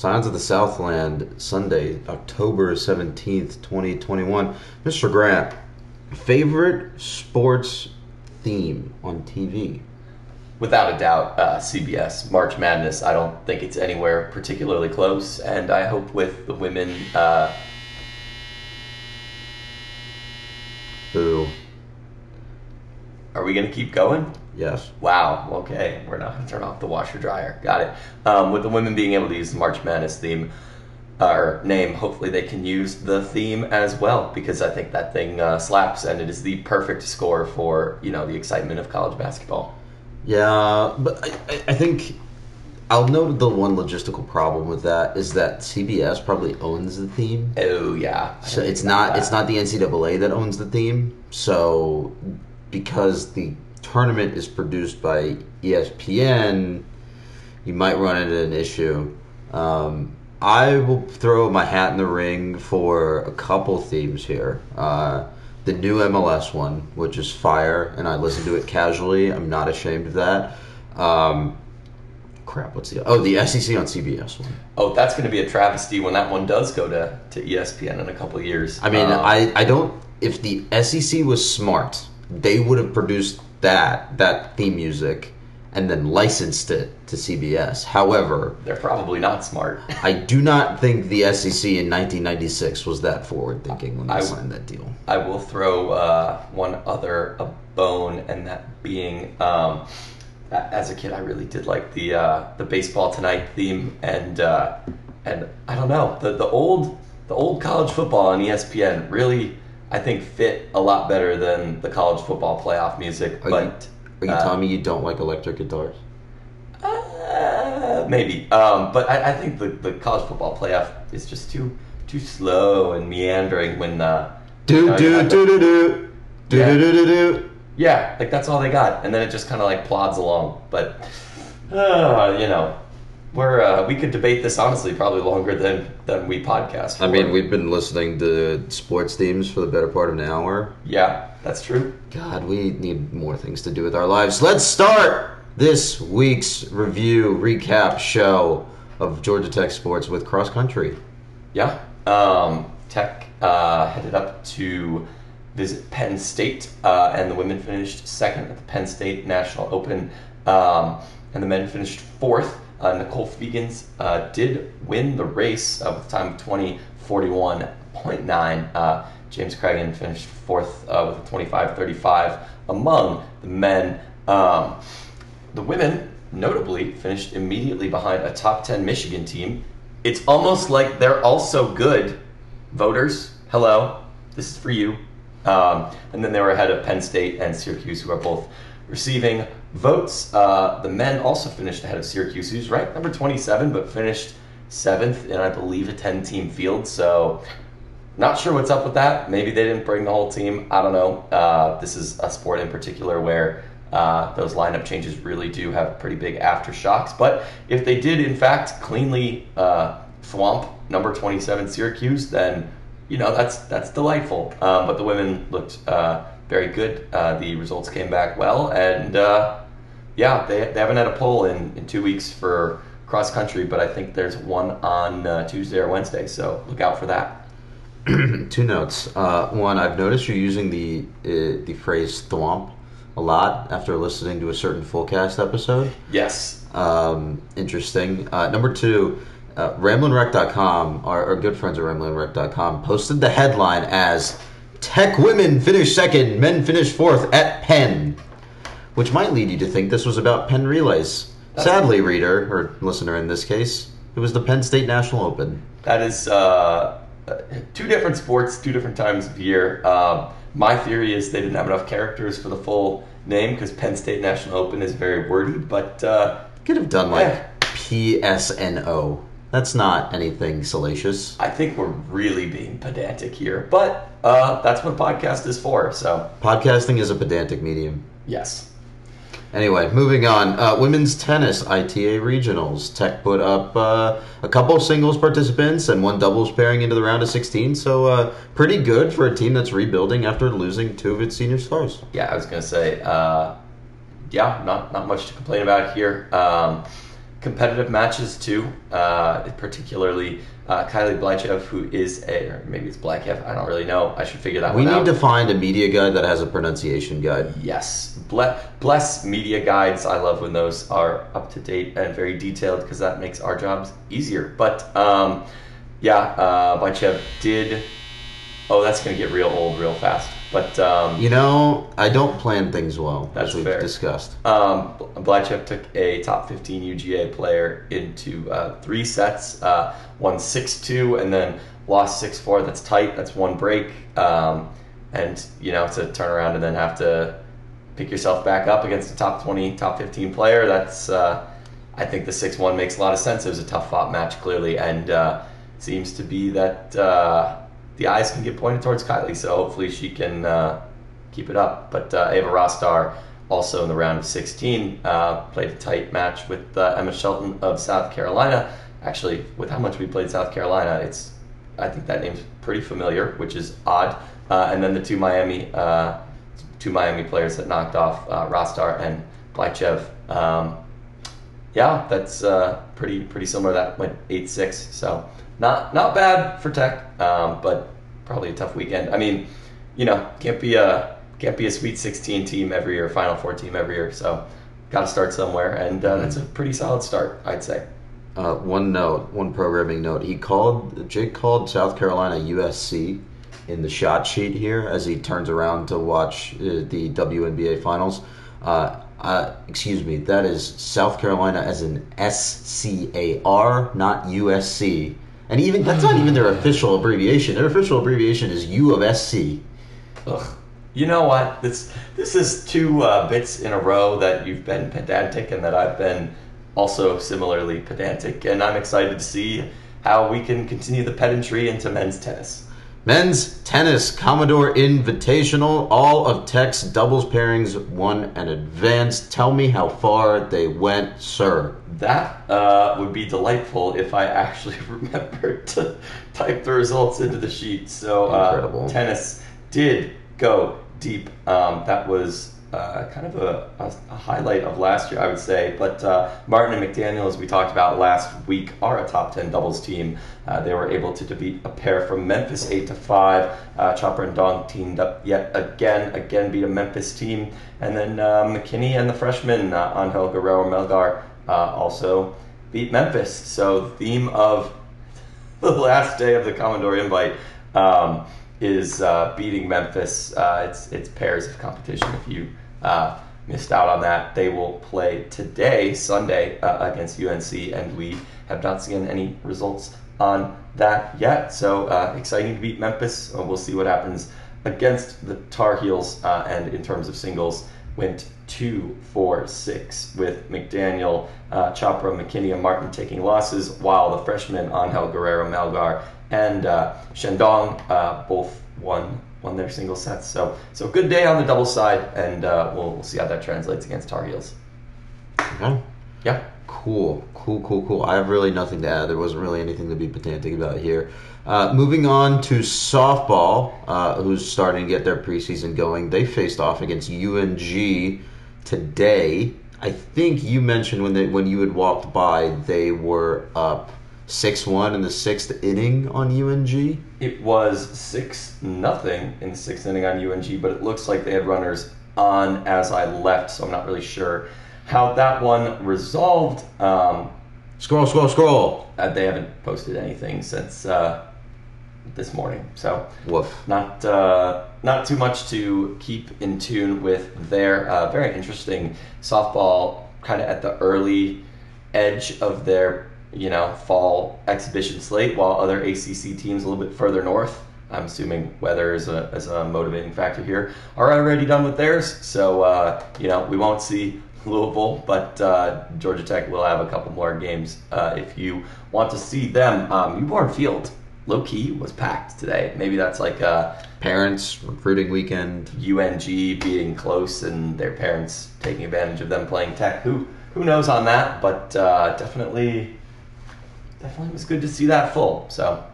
Signs of the Southland, Sunday, October 17th, 2021. Mr. Grant, favorite sports theme on TV? Without a doubt, CBS, March Madness. I don't think it's anywhere particularly close, and I hope with the women... Boo. Are we going to keep going? Yes. Wow. Okay. We're not going to turn off the washer dryer. Got it. With the women being able to use the March Madness theme or name, hopefully they can use the theme as well, because I think that thing slaps, and it is the perfect score for, you know, the excitement of college basketball. Yeah, but I think I'll note the one logistical problem with that is that CBS probably owns the theme. Oh yeah. So it's not the NCAA that owns the theme. So because the tournament is produced by ESPN, you might run into an issue. I will throw my hat in the ring for a couple themes here. The new MLS one, which is fire, and I listen to it casually. I'm not ashamed of that. The SEC on CBS one. Oh, that's going to be a travesty when that one does go to ESPN in a couple of years. I mean, I don't... If the SEC was smart, they would have produced that theme music and then licensed it to CBS. However, they're probably not smart. I do not think the SEC in 1996 was that forward-thinking when they signed that deal. I will throw one other a bone, and that being, as a kid, I really did like the Baseball Tonight theme, and I don't know, the old college football on ESPN really, I think, fit a lot better than the college football playoff music, but. Are you telling me you don't like electric guitars? Maybe. But I think the college football playoff is just too slow and meandering when... Yeah, like that's all they got. And then it just kind of like plods along. But, you know, we could debate this honestly probably longer than we podcast for. I mean, we've been listening to sports themes for the better part of an hour. Yeah. That's true. God, we need more things to do with our lives. Let's start this week's review recap show of Georgia Tech sports with cross country. Yeah. Tech headed up to visit Penn State, and the women finished second at the Penn State National Open, and the men finished fourth. Nicole Fegans did win the race with a time of 20:41.9. James Cragen finished fourth with a 25:35 among the men. The women, notably, finished immediately behind a top 10 Michigan team. It's almost like they're also good. Voters, hello, this is for you. And then they were ahead of Penn State and Syracuse, who are both receiving votes. The men also finished ahead of Syracuse, who's ranked number 27, but finished 7th in, I believe, a 10-team field, so... Not sure what's up with that. Maybe they didn't bring the whole team. I don't know. This is a sport in particular where those lineup changes really do have pretty big aftershocks. But if they did, in fact, cleanly swamp number 27 Syracuse, then, you know, that's delightful. But the women looked very good. The results came back well. And, yeah, they haven't had a poll in 2 weeks for cross country, but I think there's one on Tuesday or Wednesday. So look out for that. Two notes. One, I've noticed you're using the phrase thwomp a lot after listening to a certain full cast episode. Yes. Interesting. Number two, RamblinRec.com, our good friends at RamblinRec.com, posted the headline as Tech women finish second, men finish fourth at Penn, which might lead you to think this was about Penn relays. Sadly, reader, or listener in this case, it was the Penn State National Open. That is... two different sports, two different times of year. My theory is they didn't have enough characters for the full name because Penn State National Open is very wordy, but... could have done, PSNO. That's not anything salacious. I think we're really being pedantic here, but that's what podcast is for, so... Podcasting is a pedantic medium. Yes. Anyway, moving on. Women's tennis, ITA regionals. Tech put up a couple singles participants and one doubles pairing into the round of 16, so pretty good for a team that's rebuilding after losing two of its senior stars. Yeah, I was going to say, not much to complain about here. competitive matches too, particularly Kylie Blachev, who is a, or maybe it's Blachev, I don't really know. I should figure that one out. We need to find a media guide that has a pronunciation guide. Yes. Bless media guides. I love when those are up to date and very detailed, because that makes our jobs easier. But Blachev did. Oh, that's going to get real old real fast. But I don't plan things well, as we've discussed. Blachev took a top 15 UGA player into three sets, won 6-2 and then lost 6-4. That's tight. That's one break. To turn around and then have to pick yourself back up against a top 20, top 15 player, that's I think the 6-1 makes a lot of sense. It was a tough fought match, clearly, and seems to be that the eyes can get pointed towards Kylie, so hopefully she can keep it up. But Ava Rostar, also in the round of 16, played a tight match with Emma Shelton of South Carolina. Actually, with how much we played South Carolina, I think that name's pretty familiar, which is odd. And then the two Miami players that knocked off Rostar and Blachev. That's pretty similar. That went 8-6, so... Not bad for Tech, but probably a tough weekend. I mean, can't be a Sweet 16 team every year, Final Four team every year. So, got to start somewhere, and that's a pretty solid start, I'd say. One programming note. Jake called South Carolina USC in the shot sheet here as he turns around to watch the WNBA finals. Excuse me, that is South Carolina as in SCAR, not USC. And even that's not even their official abbreviation. Their official abbreviation is U of SC. Ugh. You know what? This is two bits in a row that you've been pedantic and that I've been also similarly pedantic. And I'm excited to see how we can continue the pedantry into men's tennis. Men's tennis, Commodore Invitational, all of Tech's doubles pairings won and advanced. Tell me how far they went, sir. That would be delightful if I actually remembered to type the results into the sheet. So tennis did go deep. That was kind of a highlight of last year, I would say. But Martin and McDaniel, as we talked about last week, are a top 10 doubles team. They were able to beat a pair from Memphis 8-5. Chopper and Dong teamed up yet again beat a Memphis team. And then McKinney and the freshman, Ángel Guerrero Melgar, also beat Memphis. So the theme of the last day of the Commodore Invite is beating Memphis. It's pairs of competition. If you missed out on that, they will play today, Sunday, against UNC, and we have not seen any results on that yet. So exciting to beat Memphis. We'll see what happens against the Tar Heels. And in terms of singles, went 2-4-6 with McDaniel, Chopra, McKinney, and Martin taking losses, while the freshmen Ángel Guerrero Melgar and Shendong both won their single sets. So good day on the double side, and we'll see how that translates against Tar Heels. Okay. Yeah. Cool. I have really nothing to add. There wasn't really anything to be pedantic about here. Moving on to softball, who's starting to get their preseason going. They faced off against UNG today. I think you mentioned when you had walked by, they were up 6-1 in the 6th inning on UNG? It was 6-0 in the 6th inning on UNG, but it looks like they had runners on as I left, so I'm not really sure how that one resolved. Scroll. They haven't posted anything since this morning, so woof. Not too much to keep in tune with there. Very interesting softball, kind of at the early edge of their fall exhibition slate, while other ACC teams a little bit further north, I'm assuming weather is a motivating factor here, are already done with theirs. So, we won't see Louisville, but Georgia Tech will have a couple more games if you want to see them. Euborn Field, low-key, was packed today. Maybe that's like a parents recruiting weekend. UNG being close and their parents taking advantage of them playing Tech. Who knows on that, but definitely was good to see that full, so,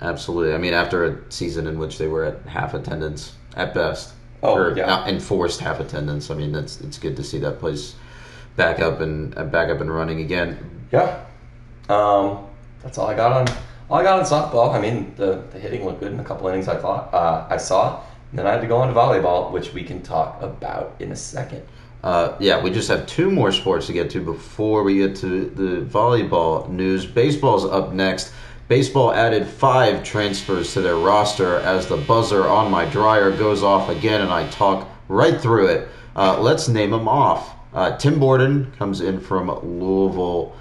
Absolutely. I mean, after a season in which they were at half attendance at best. Enforced half attendance. I mean, it's good to see that place back up and running again. Yeah, that's all I got on. All I got on softball. I mean, the hitting looked good in a couple innings. I thought I saw. And then I had to go on to volleyball, which we can talk about in a second. Yeah, we just have two more sports to get to before we get to the volleyball news. Baseball's up next. Baseball added 5 transfers to their roster as the buzzer on my dryer goes off again and I talk right through it. Let's name them off. Tim Borden comes in from Louisville.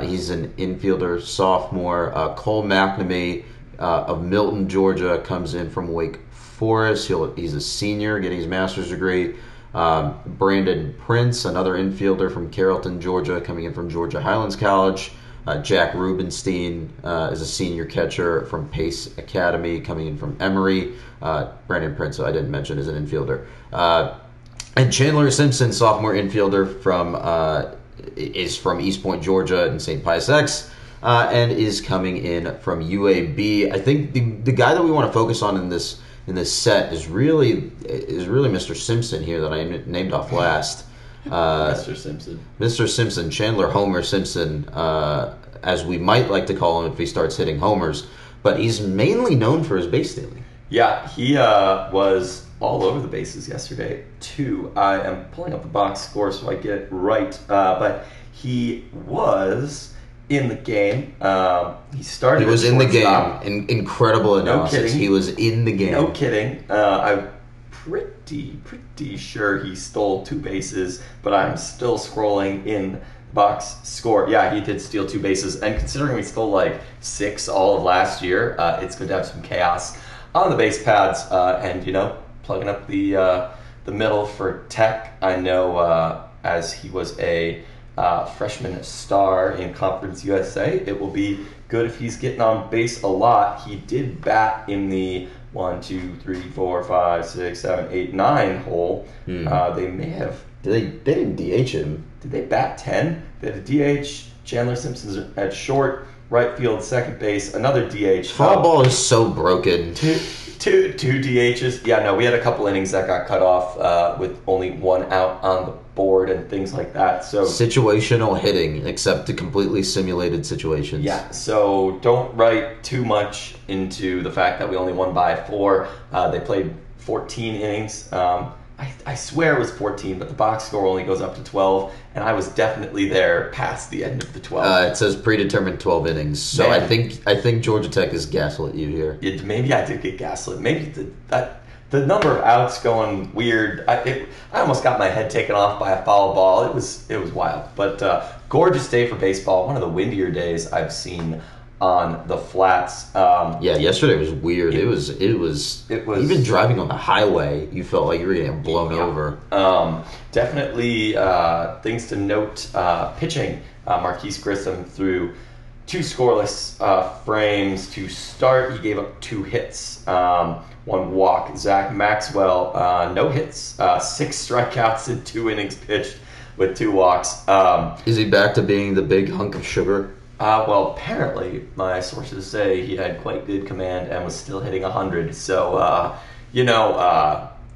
He's an infielder, sophomore. Cole McNamee of Milton, Georgia, comes in from Wake Forest. He's a senior getting his master's degree. Brandon Prince, another infielder from Carrollton, Georgia, coming in from Georgia Highlands College. Jack Rubenstein is a senior catcher from Pace Academy, coming in from Emory. Brandon Prince, I didn't mention, is an infielder. And Chandler Simpson, sophomore infielder from East Point, Georgia, in St. Pius X, and is coming in from UAB. I think the guy that we want to focus on in this set is really Mr. Simpson here that I named off last. Mr. Simpson, Chandler Homer Simpson, as we might like to call him if he starts hitting homers, but he's mainly known for his base stealing. Yeah, he was all over the bases yesterday too. I am pulling up the box score so I get it right, but he was in the game. He started. He was in the game. Incredible analysis. No kidding. He was in the game. No kidding. I'm pretty sure he stole 2 bases, but I'm still scrolling in box score. Yeah, he did steal 2 bases, and considering we stole like 6 all of last year, it's good to have some chaos on the base paths, and plugging up the middle for Tech. I know as he was a freshman star in Conference USA, it will be good if he's getting on base a lot. He did bat in the 1, 2, 3, 4, 5, 6, 7, 8, 9 hole. They may have. They didn't DH him. Did they bat 10? They had a DH. Chandler Simpson's at short, right field, second base, another DH. Foul ball is so broken. Two DHs. Yeah, no, we had a couple innings that got cut off with only 1 out on the board and things like that. So situational hitting, except to completely simulated situations. Yeah, so don't write too much into the fact that we only won by 4. They played 14 innings. I swear it was 14, but the box score only goes up to 12, and I was definitely there past the end of the 12. It says predetermined 12 innings, so man. I think Georgia Tech is gaslit you here. It, maybe I did get gaslit. Maybe the number of outs going weird. I almost got my head taken off by a foul ball. It was wild, but gorgeous day for baseball. One of the windier days I've seen on the flats. Yeah, yesterday was weird. It was even driving on the highway, you felt like you were getting blown over. Definitely things to note. Pitching, Marquise Grissom threw 2 scoreless frames to start. He gave up 2 hits, 1 walk. Zach Maxwell, no hits, 6 strikeouts in 2 innings pitched with 2 walks. Is he back to being the big hunk of sugar? Well, apparently, my sources say he had quite good command and was still hitting 100. So,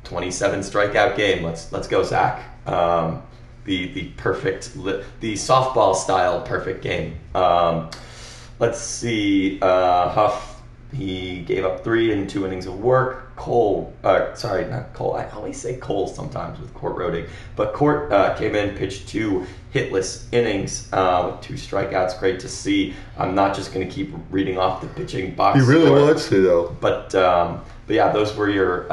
27 strikeout game. Let's go, Zach. The perfect, the softball style perfect game. Let's see. Huff, he gave up 3 in 2 innings of work. Cole, sorry, not Cole. I always say Cole sometimes with Court Roding. But Court came in, pitched 2 hitless innings with 2 strikeouts. Great to see. I'm not just going to keep reading off the pitching box. He really wants to, though. But yeah, those were your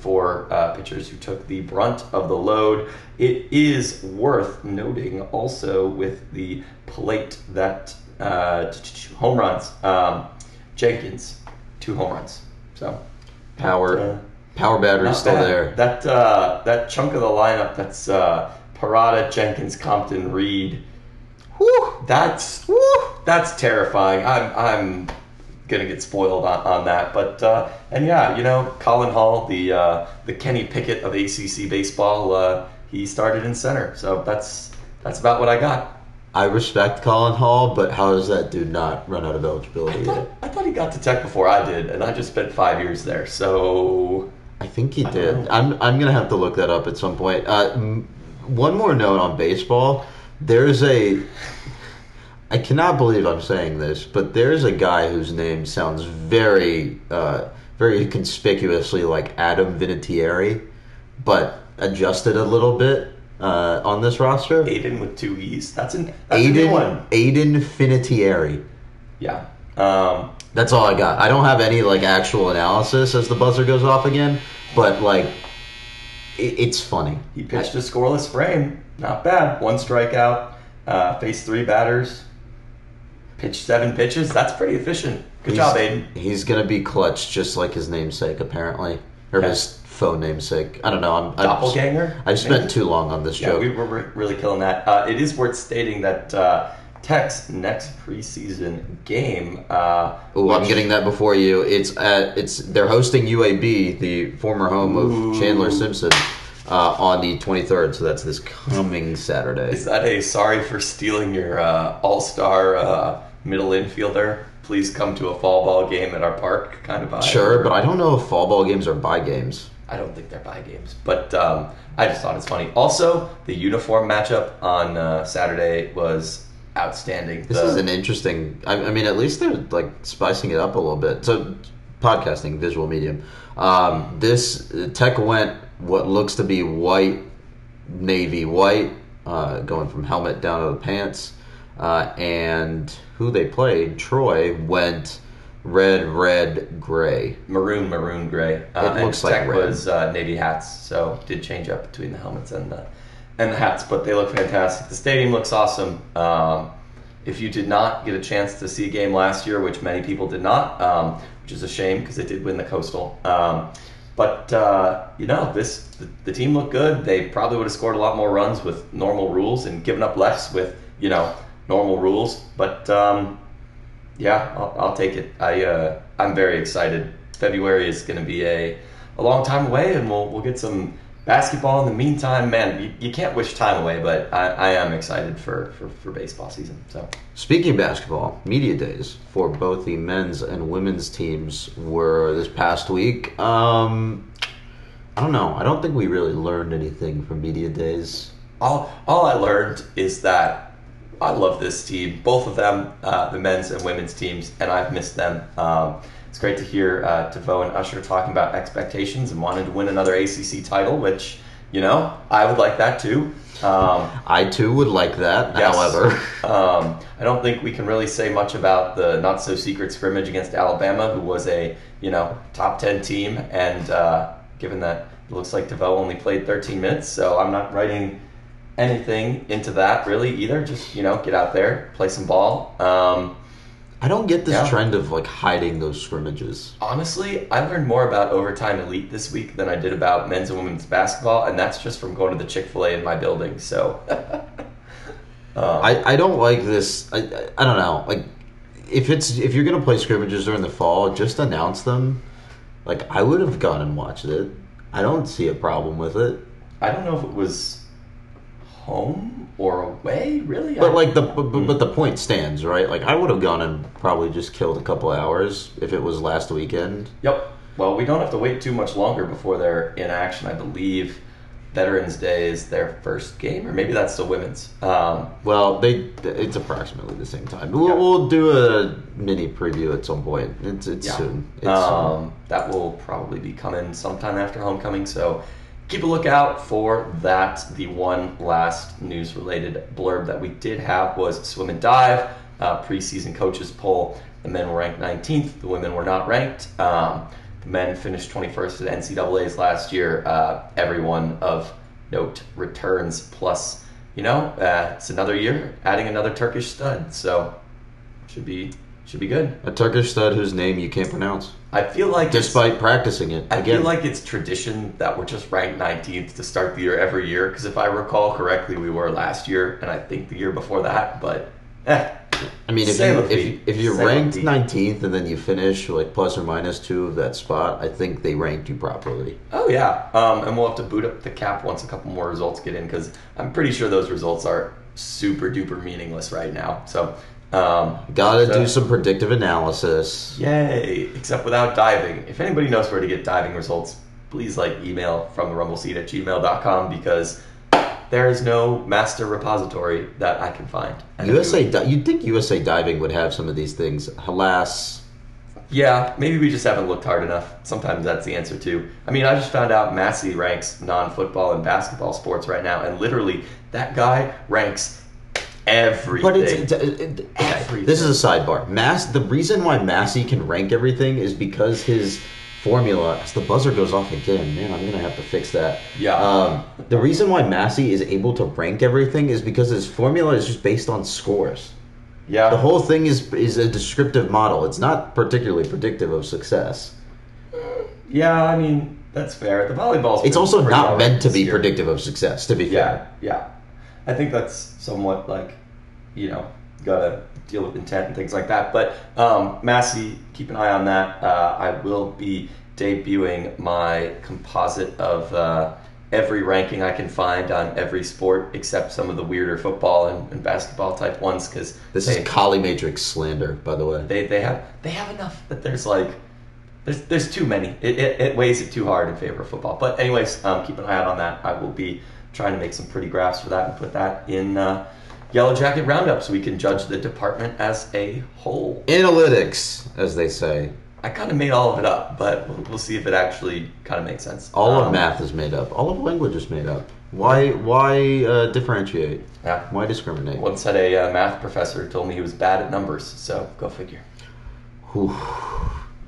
4 pitchers who took the brunt of the load. It is worth noting also with the plate that home runs. Jenkins, 2 home runs. So power battery's still there. That chunk of the lineup that's Parada, Jenkins, Compton, Reed. Whew, that's terrifying. I'm gonna get spoiled on that, but and yeah, Colin Hall, the Kenny Pickett of ACC baseball. He started in center, so that's about what I got. I respect Colin Hall, but how does that dude not run out of eligibility? I thought he got to Tech before I did, and I just spent 5 years there, so I think he did. I'm gonna have to look that up at some point. One more note on baseball. There's a... I cannot believe I'm saying this, but there's a guy whose name sounds very, very conspicuously like Adam Finitieri, but adjusted a little bit on this roster. Aiden with two E's. That's a new one. Aiden Finitieri. Yeah. That's all I got. I don't have any like actual analysis as the buzzer goes off again, but like it's funny. He pitched a scoreless frame. Not bad. One strikeout. Faced three batters. Pitched seven pitches. That's pretty efficient. Good job, Aiden. He's gonna be clutch, just like his namesake, apparently, or his faux namesake. I don't know. Doppelganger. I've spent too long on this joke. We were really killing that. It is worth stating that. Tech's next preseason game. I'm getting that before you. They're hosting UAB, the former home of Chandler Simpson, on the 23rd. So that's this coming Saturday. Is that a sorry for stealing your all-star middle infielder? Please come to a fall ball game at our park kind of vibe. Sure, but I don't know if fall ball games are bye games. I don't think they're bye games, but I just thought it's funny. Also, the uniform matchup on Saturday was outstanding. This is an interesting... I mean, at least they're like spicing it up a little bit. So, podcasting, visual medium. This Tech went what looks to be navy white, going from helmet down to the pants. And who they played, Troy, went red, gray. Maroon, gray. It looks like Tech red. Was navy hats, so did change up between the helmets and the hats, but they look fantastic. The stadium looks awesome. If you did not get a chance to see a game last year, which many people did not, which is a shame because they did win the Coastal. The team looked good. They probably would have scored a lot more runs with normal rules and given up less with, normal rules. But, I'll take it. I'm very excited. February is going to be a long time away, and we'll get some basketball in the meantime. Man, you can't wish time away, but I am excited for baseball season. So, speaking of basketball, media days for both the men's and women's teams were this past week. I don't know. I don't think we really learned anything from media days. All I learned is that I love this team, both of them, the men's and women's teams, and I've missed them. It's great to hear DeVoe and Usher talking about expectations and wanting to win another ACC title, which, I would like that too. I too would like that, yes. However. I don't think we can really say much about the not-so-secret scrimmage against Alabama, who was a, top 10 team. And given that it looks like DeVoe only played 13 minutes, so I'm not writing anything into that really either. Just, get out there, play some ball. I don't get this trend of like hiding those scrimmages. Honestly, I learned more about Overtime Elite this week than I did about men's and women's basketball, and that's just from going to the Chick-fil-A in my building. So, I don't like this. I don't know. Like, if you're gonna play scrimmages during the fall, just announce them. Like, I would have gone and watched it. I don't see a problem with it. I don't know if it was home or away, really? But but the point stands, right? Like, I would have gone and probably just killed a couple hours if it was last weekend. Yep. Well, we don't have to wait too much longer before they're in action. I believe Veterans Day is their first game, or maybe that's the women's. It's approximately the same time. We'll do a mini preview at some point. It's soon. It's soon. That will probably be coming sometime after homecoming, so keep a lookout for that. The one last news-related blurb that we did have was swim and dive, preseason coaches poll. The men were ranked 19th. The women were not ranked. The men finished 21st at NCAAs last year. Everyone of note returns. Plus, it's another year, adding another Turkish stud. So should be good. A Turkish stud whose name you can't pronounce. I feel like despite practicing it, I feel like it's tradition that we're just ranked 19th to start the year every year. Because if I recall correctly, we were last year, and I think the year before that. But I mean, if you're ranked 19th and then you finish like plus or minus 2 of that spot, I think they ranked you properly. Oh yeah, and we'll have to boot up the cap once a couple more results get in, because I'm pretty sure those results are super duper meaningless right now. So. Gotta do some predictive analysis. Yay! Except without diving. If anybody knows where to get diving results, please email from the rumbleseat@gmail.com, because There is no master repository that I can find. You'd think USA Diving would have some of these things. Alas. Yeah, maybe we just haven't looked hard enough. Sometimes that's the answer, too. I mean, I just found out Massey ranks non-football and basketball sports right now, and literally that guy ranks everything. But everything. This is a sidebar. The reason why Massey can rank everything is because his formula, as the buzzer goes off again, man, I'm going to have to fix that. Yeah. The reason why Massey is able to rank everything is because his formula is just based on scores. Yeah. The whole thing is a descriptive model. It's not particularly predictive of success. Yeah, I mean, that's fair. The volleyball's... It's also not meant to be predictive of success, to be fair. Yeah. I think that's somewhat like, you know, gotta deal with intent and things like that. But Massey, keep an eye on that. I will be debuting my composite of every ranking I can find on every sport, except some of the weirder football and basketball type ones. Because this is Collimatrix slander, by the way. They have enough that there's like there's too many. It weighs it too hard in favor of football. But anyways, keep an eye out on that. I will be trying to make some pretty graphs for that and put that in Yellow Jacket Roundup so we can judge the department as a whole. Analytics, as they say. I kind of made all of it up, but we'll see if it actually kind of makes sense. All of math is made up. All of language is made up. Why differentiate? Yeah. Why discriminate? Once had a math professor told me he was bad at numbers, so go figure. Whew.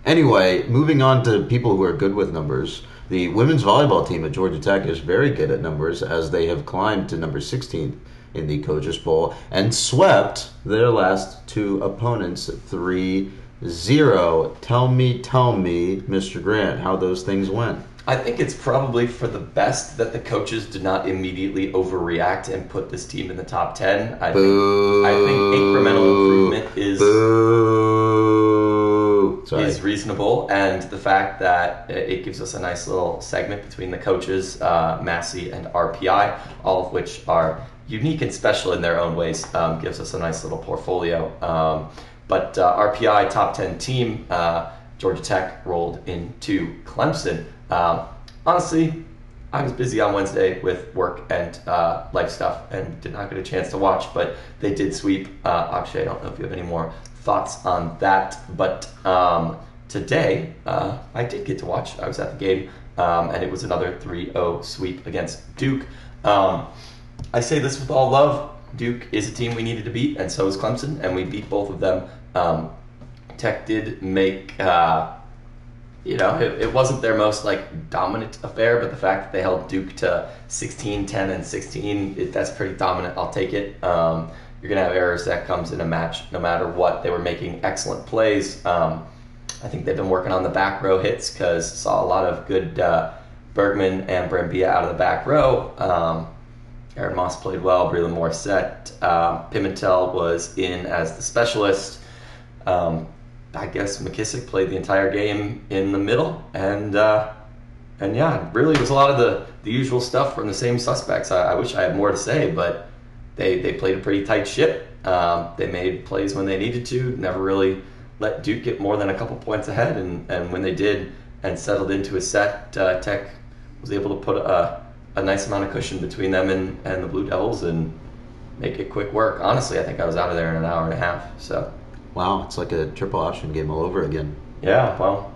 Anyway, moving on to people who are good with numbers. The women's volleyball team at Georgia Tech is very good at numbers, as they have climbed to number 16th in the Coaches Bowl and swept their last two opponents 3-0. Tell me, Mr. Grant, how those things went. I think it's probably for the best that the coaches did not immediately overreact and put this team in the top 10. I think incremental improvement is reasonable, and the fact that it gives us a nice little segment between the coaches, Massey and RPI, all of which are unique and special in their own ways, gives us a nice little portfolio. But RPI top 10 team, Georgia Tech rolled into Clemson. Honestly, I was busy on Wednesday with work and life stuff and did not get a chance to watch, but they did sweep. Akshay, I don't know if you have any more thoughts on that, but today I did get to watch. I was at the game, and it was another 3-0 sweep against Duke. I say this with all love. Duke is a team we needed to beat, and so is Clemson, and we beat both of them. Tech did make, it wasn't their most dominant affair, but the fact that they held Duke to 16, 10, and 16, that's pretty dominant. I'll take it. You're going to have errors that comes in a match no matter what. They were making excellent plays. I think they've been working on the back row hits because saw a lot of good Bergman and Brembia out of the back row. Aaron Moss played well. Breland Moore set. Pimentel was in as the specialist. I guess McKissick played the entire game in the middle. And yeah, really it was a lot of the usual stuff from the same suspects. I wish I had more to say, but... They played a pretty tight ship. They made plays when they needed to, never really let Duke get more than a couple points ahead. And when they did and settled into a set, Tech was able to put a nice amount of cushion between them and the Blue Devils and make it quick work. Honestly, I think I was out of there in an hour and a half. So, wow, it's like a triple option game all over again. Yeah, well,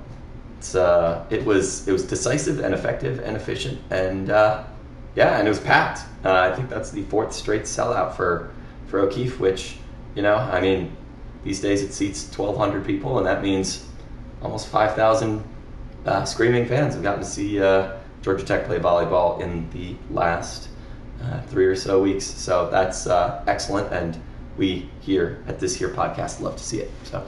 it's it was decisive and effective and efficient and... Yeah, and it was packed. I think that's the fourth straight sellout for O'Keefe, which, I mean, these days it seats 1,200 people, and that means almost 5,000 screaming fans have gotten to see Georgia Tech play volleyball in the last 3 or so weeks. So that's excellent, and we here at this here podcast love to see it. So.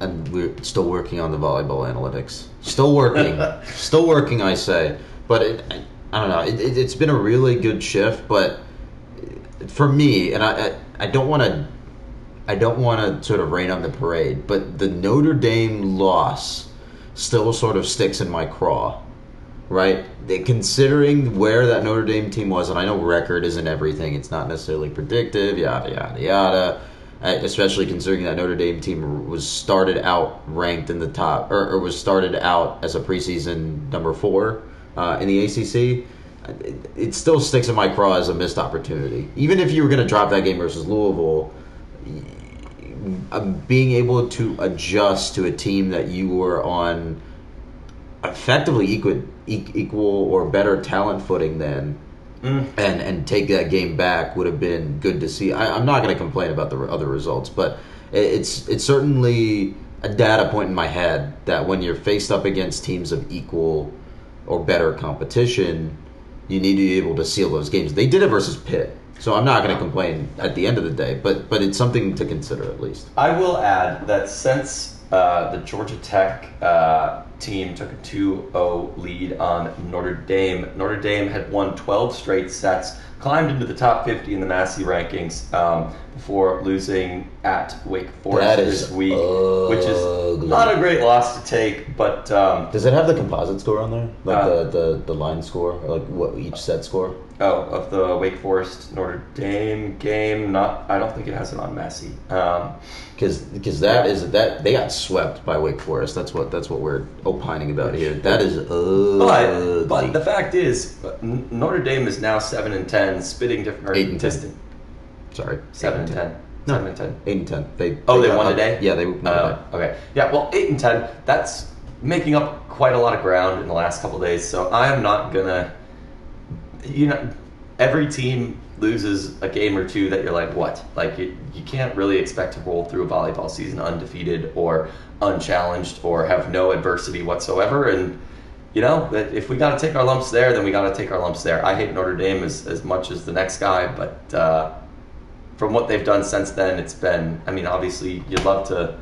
And we're still working on the volleyball analytics. Still working. Still working, I say. But I don't know. It's been a really good shift, but for me, and I don't want to sort of rain on the parade, but the Notre Dame loss still sort of sticks in my craw, right? Considering where that Notre Dame team was, and I know record isn't everything; it's not necessarily predictive, yada yada yada. Especially considering that Notre Dame team was started out ranked in the top, or was started out as a preseason number 4. In the ACC, it still sticks in my craw as a missed opportunity. Even if you were going to drop that game versus Louisville, being able to adjust to a team that you were on effectively equal or better talent footing than, and take that game back would have been good to see. I'm not going to complain about the other results, but it's certainly a data point in my head that when you're faced up against teams of equal or better competition, you need to be able to seal those games. They did it versus Pitt, so I'm not going to complain at the end of the day, but it's something to consider at least. I will add that since the Georgia Tech team took a 2-0 lead on Notre Dame, Notre Dame had won 12 straight sets, climbed into the top 50 in the Massey rankings before losing at Wake Forest this week, which is not a great loss to take. But does it have the composite score on there, like the line score, or like what each set score? Oh, of the Wake Forest Notre Dame game, I don't think it has it on Massey. Because that they got swept by Wake Forest. That's what we're opining about here. That is but the fact is, Notre Dame is now 7-10, spitting different. 8-10. Sorry, 7-10. No, 7-10. 8-10. They won today. Yeah, they won today. Okay. Yeah. Well, 8-10. That's making up quite a lot of ground in the last couple of days. So I am not gonna. Every team loses a game or two that you're like, what? Like, you can't really expect to roll through a volleyball season undefeated or unchallenged or have no adversity whatsoever. And, that if we got to take our lumps there, then we got to take our lumps there. I hate Notre Dame as much as the next guy, but from what they've done since then, it's been, obviously you'd love to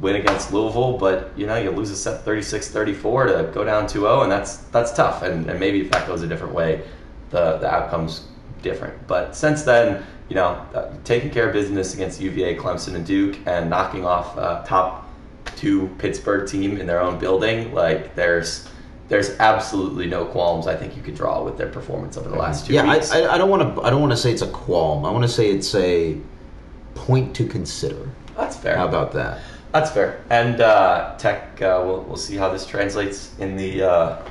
win against Louisville, but you lose a set 36-34 to go down 2-0, and that's tough. And maybe if that goes a different way, the outcome's different. But since then, taking care of business against UVA, Clemson, and Duke, and knocking off top two Pittsburgh team in their own building, like there's absolutely no qualms I think you could draw with their performance over the last 2 weeks. Yeah, I don't want to say it's a qualm. I want to say it's a point to consider. That's fair. How about that? That's fair. And Tech, we'll see how this translates in the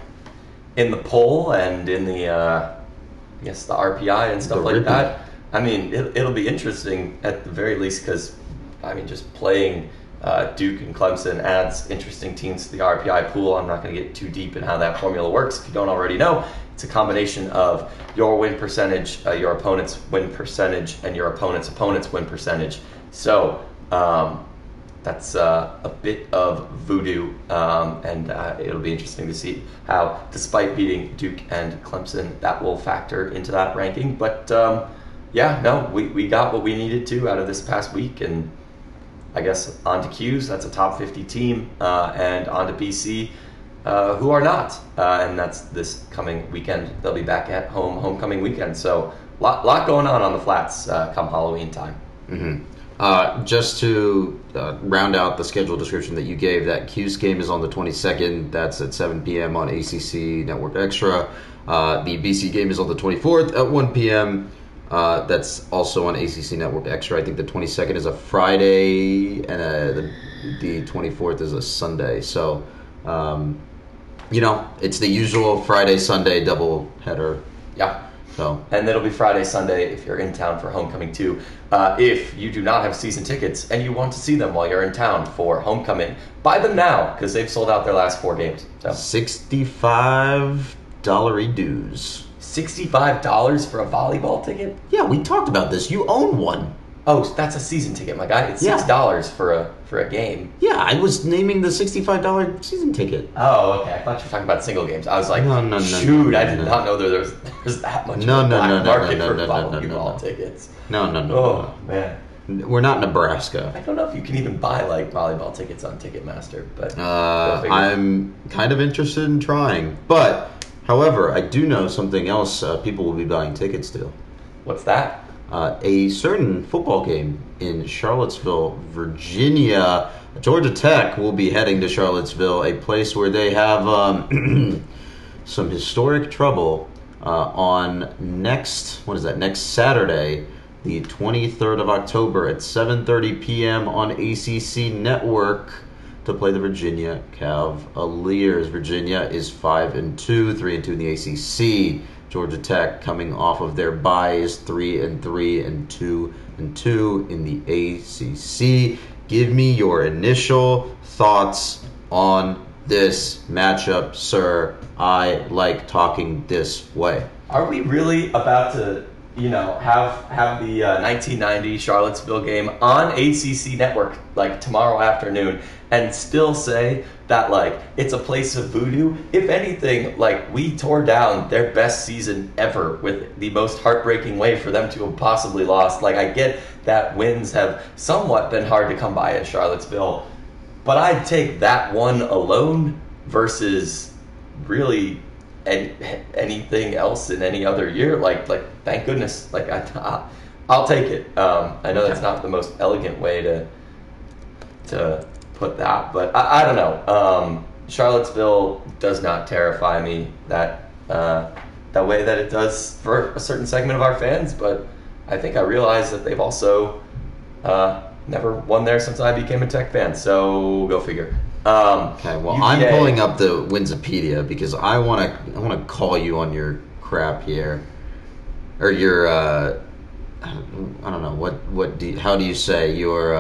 poll and in the the RPI and stuff like that. It'll be interesting at the very least because just playing Duke and Clemson adds interesting teams to the RPI pool. I'm not going to get too deep in how that formula works if you don't already know. It's a combination of your win percentage, your opponent's win percentage, and your opponent's win percentage. So that's a bit of voodoo, and it'll be interesting to see how, despite beating Duke and Clemson, that will factor into that ranking. But, we got what we needed to out of this past week, and I guess on to Q's. That's a top 50 team, and on to BC, who are not. And that's this coming weekend. They'll be back at home, homecoming weekend. So lot going on the flats come Halloween time. Mm-hmm. Just to round out the schedule description that you gave, that Q's game is on the 22nd. That's at 7 p.m. on ACC Network Extra. The BC game is on the 24th at 1 p.m. That's also on ACC Network Extra. I think the 22nd is a Friday, and the 24th is a Sunday. So, it's the usual Friday-Sunday double header. Yeah. So. And it'll be Friday, Sunday if you're in town for homecoming too. If you do not have season tickets and you want to see them while you're in town for homecoming, buy them now because they've sold out their last 4 games. So. $65 dues. $65 for a volleyball ticket? Yeah, we talked about this. You own one. Oh, that's a season ticket, my guy. It's $6 for a game. Yeah, I was naming the $65 season ticket. Oh, okay. I thought you were talking about single games. I was like, I did not know that there's that much black market for volleyball tickets. Oh, man. We're not Nebraska. I don't know if you can even buy volleyball tickets on Ticketmaster, but I'm kind of interested in trying. But, however, I do know something else people will be buying tickets to. What's that? A certain football game in Charlottesville, Virginia. Georgia Tech will be heading to Charlottesville, a place where they have some historic trouble on next Saturday, the 23rd of October at 7:30 p.m. on ACC Network. to play the Virginia Cavaliers. Virginia is 5-2, 3-2 in the ACC. Georgia Tech, coming off of their bye, is 3-3 and 2-2 in the ACC. Give me your initial thoughts on this matchup, sir. I like talking this way. Are we really about to, you know, have the 1990 Charlottesville game on ACC Network like tomorrow afternoon and still say that like it's a place of voodoo? If anything, like we tore down their best season ever with the most heartbreaking way for them to have possibly lost. Like I get that wins have somewhat been hard to come by at Charlottesville, but I'd take that one alone versus really anything else in any other year. Like thank goodness. Like I'll take it. I know that's not the most elegant way to put that, but I don't know. Charlottesville does not terrify me that way that it does for a certain segment of our fans, but I think I realize that they've also never won there since I became a Tech fan, so go figure. Okay, well, UVA. I'm pulling up the Winsipedia because I want to call you on your crap here, or your I don't know how do you say your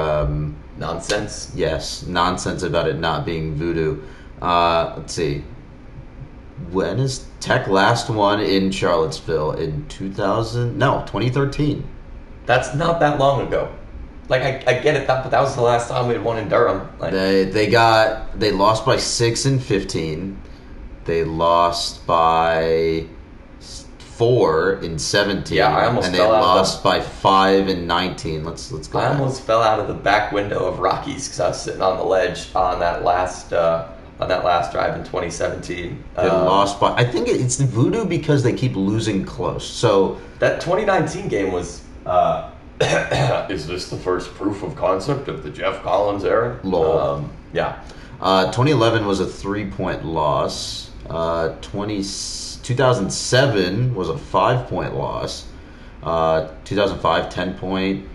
nonsense? Yes, nonsense about it not being voodoo. Let's see. When is Tech last won in Charlottesville? In 2013. That's not that long ago. Like I get it, but that was the last time we had won in Durham. Like, they lost by 6 in 15. They lost by 4 in 17. Yeah, I almost fell out. And they lost by 5 in 19. Let's go. I almost fell out of the back window of Rockies because I was sitting on the ledge on that last. On that last drive in 2017. They lost by... I think it's the voodoo because they keep losing close. So that 2019 game was... is this the first proof of concept of the Jeff Collins era? Lol. Yeah. 2011 was a 3-point loss. 2007 was a 5-point loss. 2005, 10-point.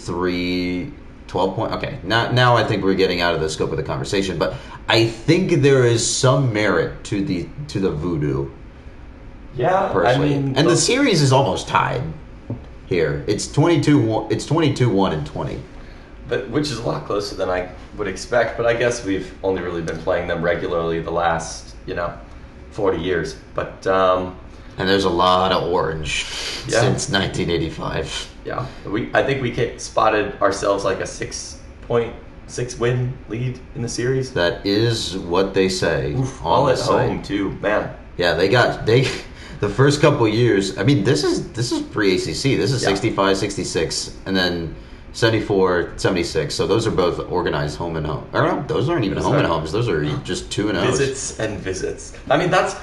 03... 12-point. Okay, now I think we're getting out of the scope of the conversation, but I think there is some merit to the voodoo. Yeah, personally. I mean, and the series is almost tied here. It's 22-1. It's 22-1 and 20, but which is a lot closer than I would expect. But I guess we've only really been playing them regularly the last 40 years. But and there's a lot of orange since 1985. Yeah, I think we spotted ourselves like a 6 win lead in the series. That is what they say. Oof, all at home too, man. Yeah, they the first couple years. I mean, this is pre-ACC. This is 65, 66, and then 74, 76. So those are both organized home and home. Or no, those aren't even home and homes. Those are just 2-0s. Visits and visits. I mean, that's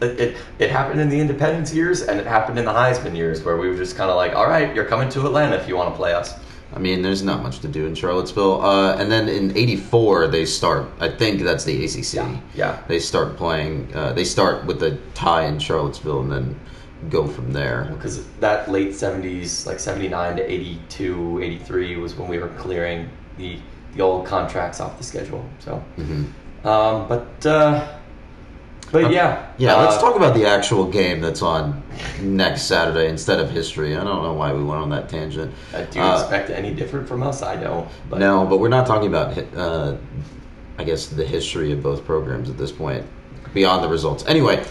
it happened in the Independence years, and it happened in the Heisman years, where we were just kind of like, all right, you're coming to Atlanta if you want to play us. I mean, there's not much to do in Charlottesville. And then in 84, they start, I think that's the ACC. Yeah. They start playing, they start with a tie in Charlottesville, and then go from there, because that late 70s, like 79 to 82 83 was when we were clearing the old contracts off the schedule, so let's talk about the actual game that's on next Saturday instead of history. I don't know why we went on that tangent. Do you expect any different from us? I don't, but no, but we're not talking about I guess the history of both programs at this point beyond the results anyway.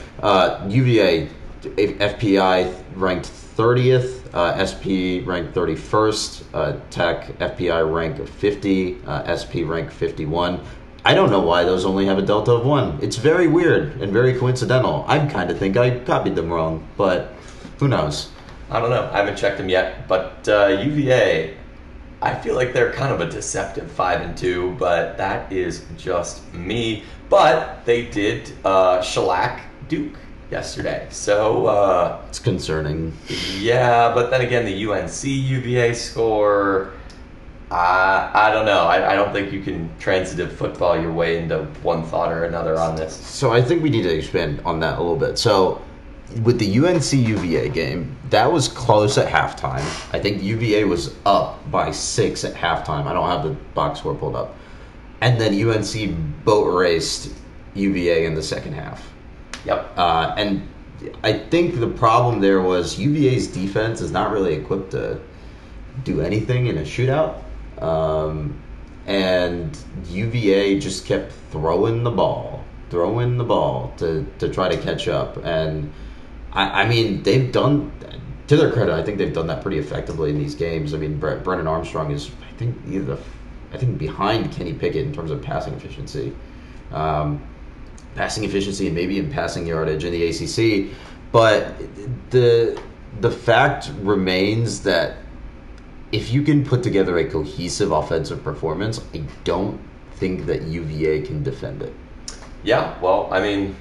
UVA FPI ranked 30th, SP ranked 31st, Tech FPI ranked 50, SP ranked 51. I don't know why those only have a delta of 1. It's very weird and very coincidental. I kind of think I copied them wrong, but who knows? I don't know. I haven't checked them yet, but UVA, I feel like they're kind of a deceptive 5-2, but that is just me. But they did shellac Duke yesterday, so it's concerning. Yeah, but then again, the UNC UVA score, I don't know. I don't think you can transitive football your way into one thought or another on this. So I think we need to expand on that a little bit. So with the UNC UVA game, that was close at halftime. I think UVA was up by 6 at halftime. I don't have the box score pulled up. And then UNC boat raced UVA in the second half. Yep. And I think the problem there was UVA's defense is not really equipped to do anything in a shootout. And UVA just kept throwing the ball to try to catch up. And, I mean, they've done, to their credit, I think they've done that pretty effectively in these games. I mean, Brennan Armstrong is, I think behind Kenny Pickett in terms of passing efficiency. Passing efficiency and maybe in passing yardage in the ACC. But the fact remains that if you can put together a cohesive offensive performance, I don't think that UVA can defend it. Yeah, well, I mean,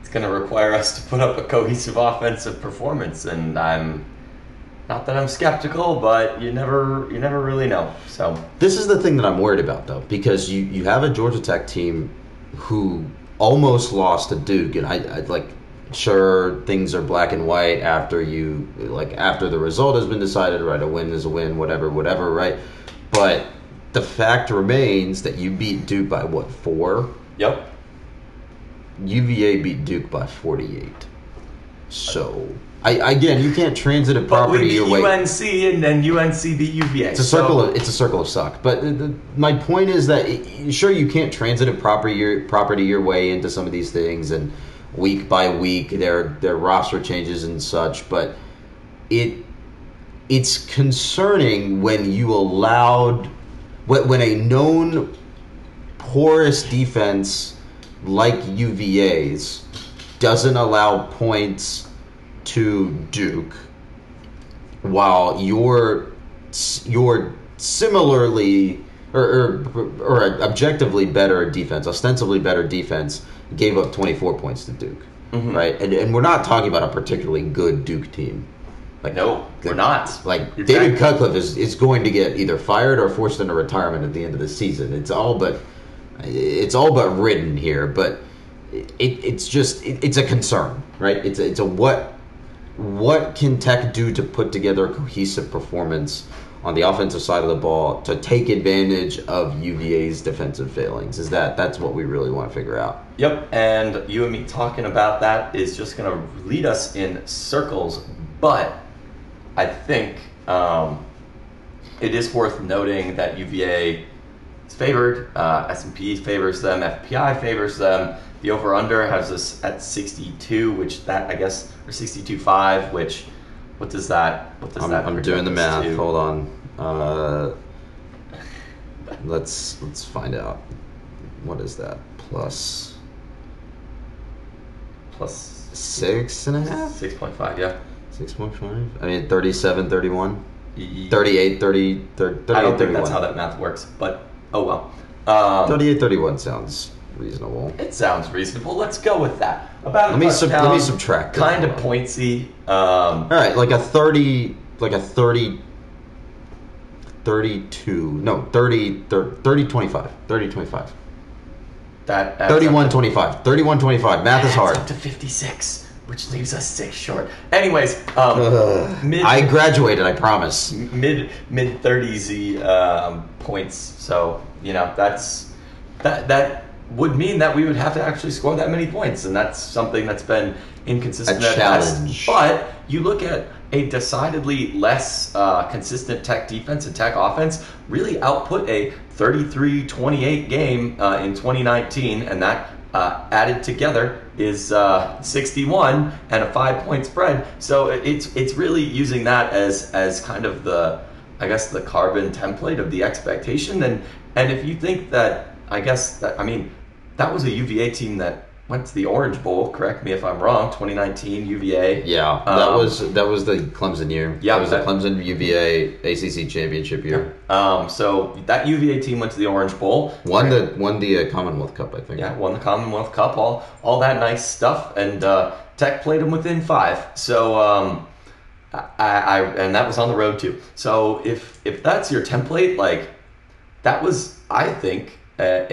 it's going to require us to put up a cohesive offensive performance, and I'm not that I'm skeptical, but you never really know. So this is the thing that I'm worried about, though, because you have a Georgia Tech team who almost lost to Duke, and I'd like, sure, things are black and white after the result has been decided, right? A win is a win, whatever, right? But the fact remains that you beat Duke by what, 4? Yep. UVA beat Duke by 48. So, again, you can't transitive property your way. But we beat UNC, and then UNC beat UVA. It's a circle of suck. But my point is that, sure, you can't transitive property your way into some of these things, and week by week, their roster changes and such. But it's concerning when you allowed, when a known porous defense like UVA's doesn't allow points to Duke, while your similarly or objectively better defense, ostensibly better defense, gave up 24 points to Duke, mm-hmm. right? And we're not talking about a particularly good Duke team. Like, no, we're not. Like, you're David Cutcliffe is going to get either fired or forced into retirement at the end of the season. It's all but written here, but it's a concern, right? It's a what can Tech do to put together a cohesive performance on the offensive side of the ball to take advantage of UVA's defensive failings? Is that's what we really want to figure out. Yep, and you and me talking about that is just going to lead us in circles, but I think it is worth noting that UVA is favored. S&P favors them. FPI favors them. The over-under has this at 62, which that, I guess, or 62.5, which... What does that? I'm doing the math. To? Hold on. Let's find out. What is that? Plus 6.5. 6.5. Yeah. 6.5. I mean, 37, 31, 38, 30, 30 I don't 31. Think that's how that math works, but oh well. 38, 31 sounds reasonable. It sounds reasonable. Let's go with that. Let me subtract. Kind of pointsy. All right, like a 30, 32. No, 30, 25. 30-25. 31-25. 31-25. Math is hard. Up to 56, which leaves us 6 short. Anyways, I graduated, I promise. Mid 30s points. So, you know, that would mean that we would have to actually score that many points, and that's something that's been inconsistent at best. But you look at a decidedly less consistent Tech defense and Tech offense really output a 33-28 game in 2019, and that added together is 61 and a 5-point spread. So it's really using that as kind of the, I guess, the carbon template of the expectation. And if you think that, I guess, that, I mean, that was a UVA team that went to the Orange Bowl, correct me if I'm wrong, 2019 UVA. Yeah, that was the Clemson year. Yeah, the Clemson UVA ACC championship year. Yeah. So that UVA team went to the Orange Bowl. Won the Commonwealth Cup, I think. Yeah, won the Commonwealth Cup, all that nice stuff, and Tech played them within 5. So I and that was on the road too. So if that's your template, like, that was, I think, a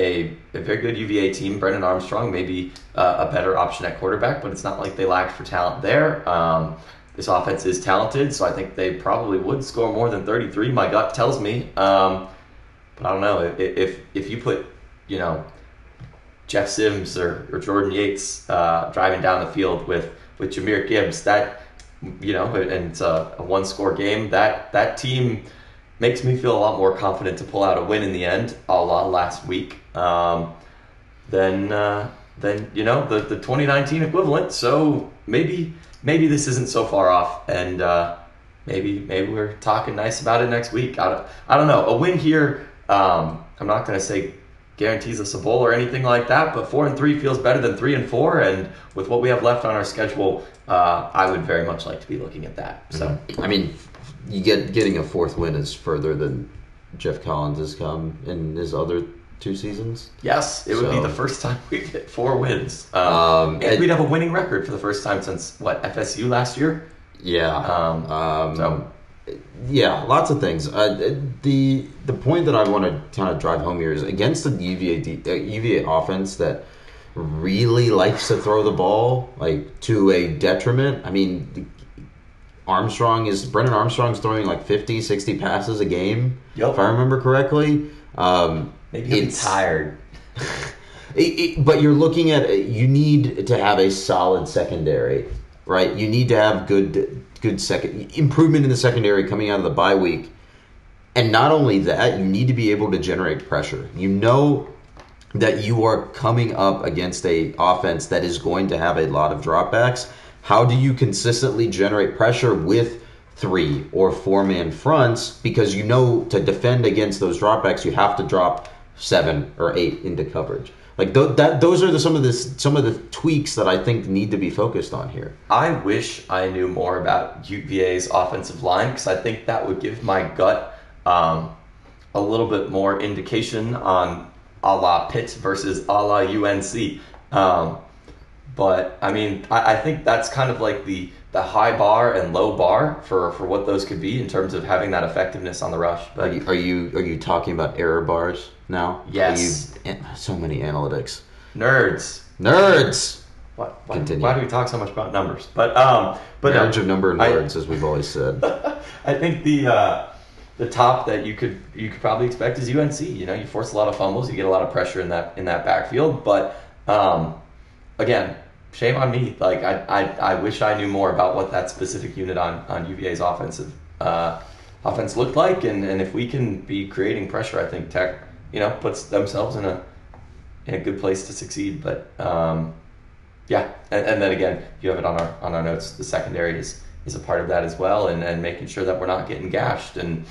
very good UVA team. Brennan Armstrong may be a better option at quarterback, but it's not like they lacked for talent there. This offense is talented, so I think they probably would score more than 33, my gut tells me. But I don't know if you put, you know, Jeff Sims or Jordan Yates driving down the field with Jahmyr Gibbs, that, you know, and it's a one-score game, that team makes me feel a lot more confident to pull out a win in the end, a la last week, than you know, the 2019 equivalent. So maybe this isn't so far off, and maybe we're talking nice about it next week. I don't know. A win here, I'm not going to say guarantees us a bowl or anything like that, but 4-3 feels better than 3-4, and with what we have left on our schedule, I would very much like to be looking at that. So, I mean, getting a fourth win is further than Jeff Collins has come in his other two seasons. Yes, it would be the first time we'd hit 4 wins, and we'd have a winning record for the first time since FSU last year. Yeah. Yeah, lots of things. The point that I want to kind of drive home here is against the UVA offense that really likes to throw the ball, like, to a detriment. I mean, Brennan Armstrong's throwing like 50, 60 passes a game, yep, if I remember correctly. Maybe he'll be tired. But you're looking at, you need to have a solid secondary, right? You need to have good improvement in the secondary coming out of the bye week. And not only that, you need to be able to generate pressure. You know that you are coming up against a offense that is going to have a lot of dropbacks. How do you consistently generate pressure with 3- or 4-man fronts? Because you know to defend against those dropbacks, you have to drop 7 or 8 into coverage. Like those are some of the tweaks that I think need to be focused on here. I wish I knew more about UVA's offensive line, because I think that would give my gut a little bit more indication on a la Pitt versus a la UNC. But I mean, I think that's kind of like the high bar and low bar for what those could be in terms of having that effectiveness on the rush. But are you talking about error bars now? Yes. So many analytics. Nerds. What? Why do we talk so much about numbers? But nerds of number and words, as we've always said. I think the top that you could probably expect is UNC. You know, you force a lot of fumbles, you get a lot of pressure in that backfield. But again, shame on me. Like I wish I knew more about what that specific unit on UVA's offense looked like, and if we can be creating pressure, I think Tech, you know, puts themselves in a good place to succeed. But and then again, you have it on our notes. The secondary is a part of that as well, and making sure that we're not getting gashed. And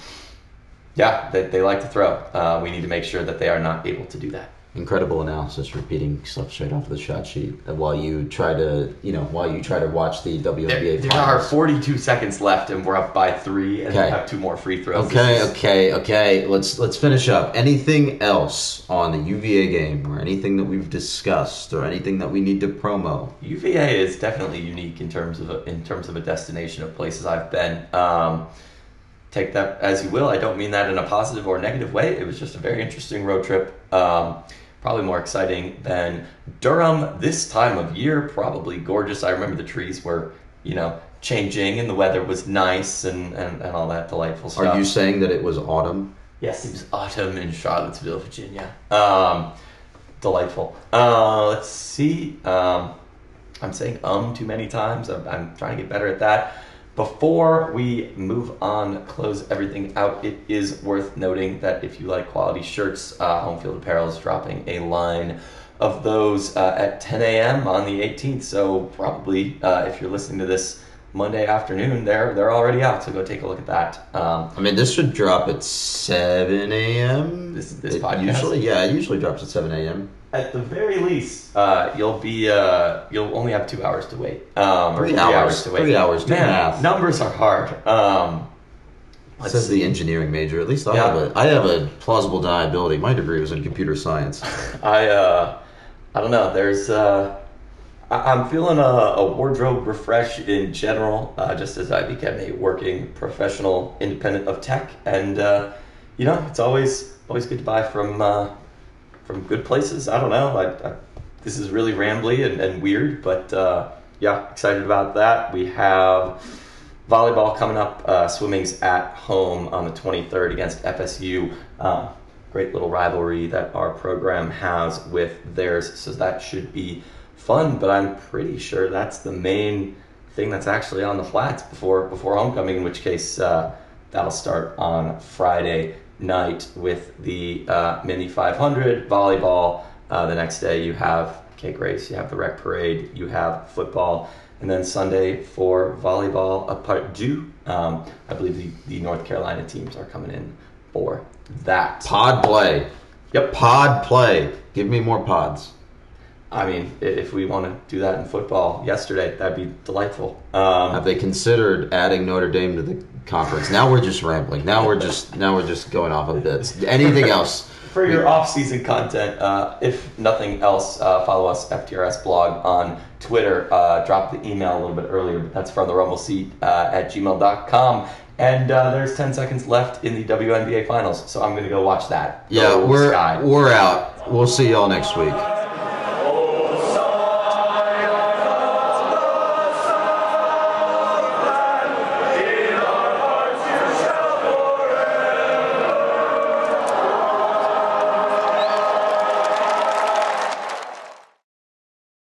yeah, they like to throw. We need to make sure that they are not able to do that. Incredible analysis, repeating stuff straight off the shot sheet while you try to watch the WNBA finals. There are 42 seconds left, and we're up by 3, and we have 2 more free throws. Okay. Let's finish up. Anything else on the UVA game, or anything that we've discussed, or anything that we need to promo? UVA is definitely unique in terms of a destination of places I've been. Take that as you will. I don't mean that in a positive or negative way. It was just a very interesting road trip. Probably more exciting than Durham this time of year. Probably gorgeous. I remember the trees were, you know, changing, and the weather was nice, and all that delightful stuff. Are you saying that it was autumn? Yes, it was autumn in Charlottesville, Virginia. Delightful. Let's see. I'm saying too many times. I'm trying to get better at that. Before we move on, close everything out, it is worth noting that if you like quality shirts, Home Field Apparel is dropping a line of those at 10 a.m. on the 18th. So probably if you're listening to this Monday afternoon, they're already out. So go take a look at that. I mean, this should drop at 7 a.m. This podcast usually drops at 7 a.m. At the very least, you'll only have 2 hours to wait. 3 hours to wait. 3 hours. Man, numbers are hard. Says the engineering major. At least I have a plausible deniability. My degree was in computer science. I don't know. There's I'm feeling a wardrobe refresh in general, just as I became a working professional, independent of tech, and you know, it's always good to buy from good places. I don't know. This is really rambly and weird, but excited about that. We have volleyball coming up. Swimming's at home on the 23rd against FSU. great little rivalry that our program has with theirs, so that should be fun. But I'm pretty sure that's the main thing that's actually on the flats before homecoming, in which case that'll start on Friday night with the mini 500 volleyball. The next day you have cake race, you have the rec parade, you have football, and then Sunday for volleyball a part two. I believe the North Carolina teams are coming in for that. Pod play. Yep. Pod play. Give me more pods. I mean, if we want to do that in football yesterday, that'd be delightful. Have they considered adding Notre Dame to the conference? Now we're just rambling. Now we're just going off of this. Anything else? For your off-season content, if nothing else, follow us, FTRS blog, on Twitter. Drop the email a little bit earlier, but that's from the rumble seat at gmail.com. And there's 10 seconds left in the WNBA Finals, so I'm going to go watch that. Yeah, we're out. We'll see y'all next week.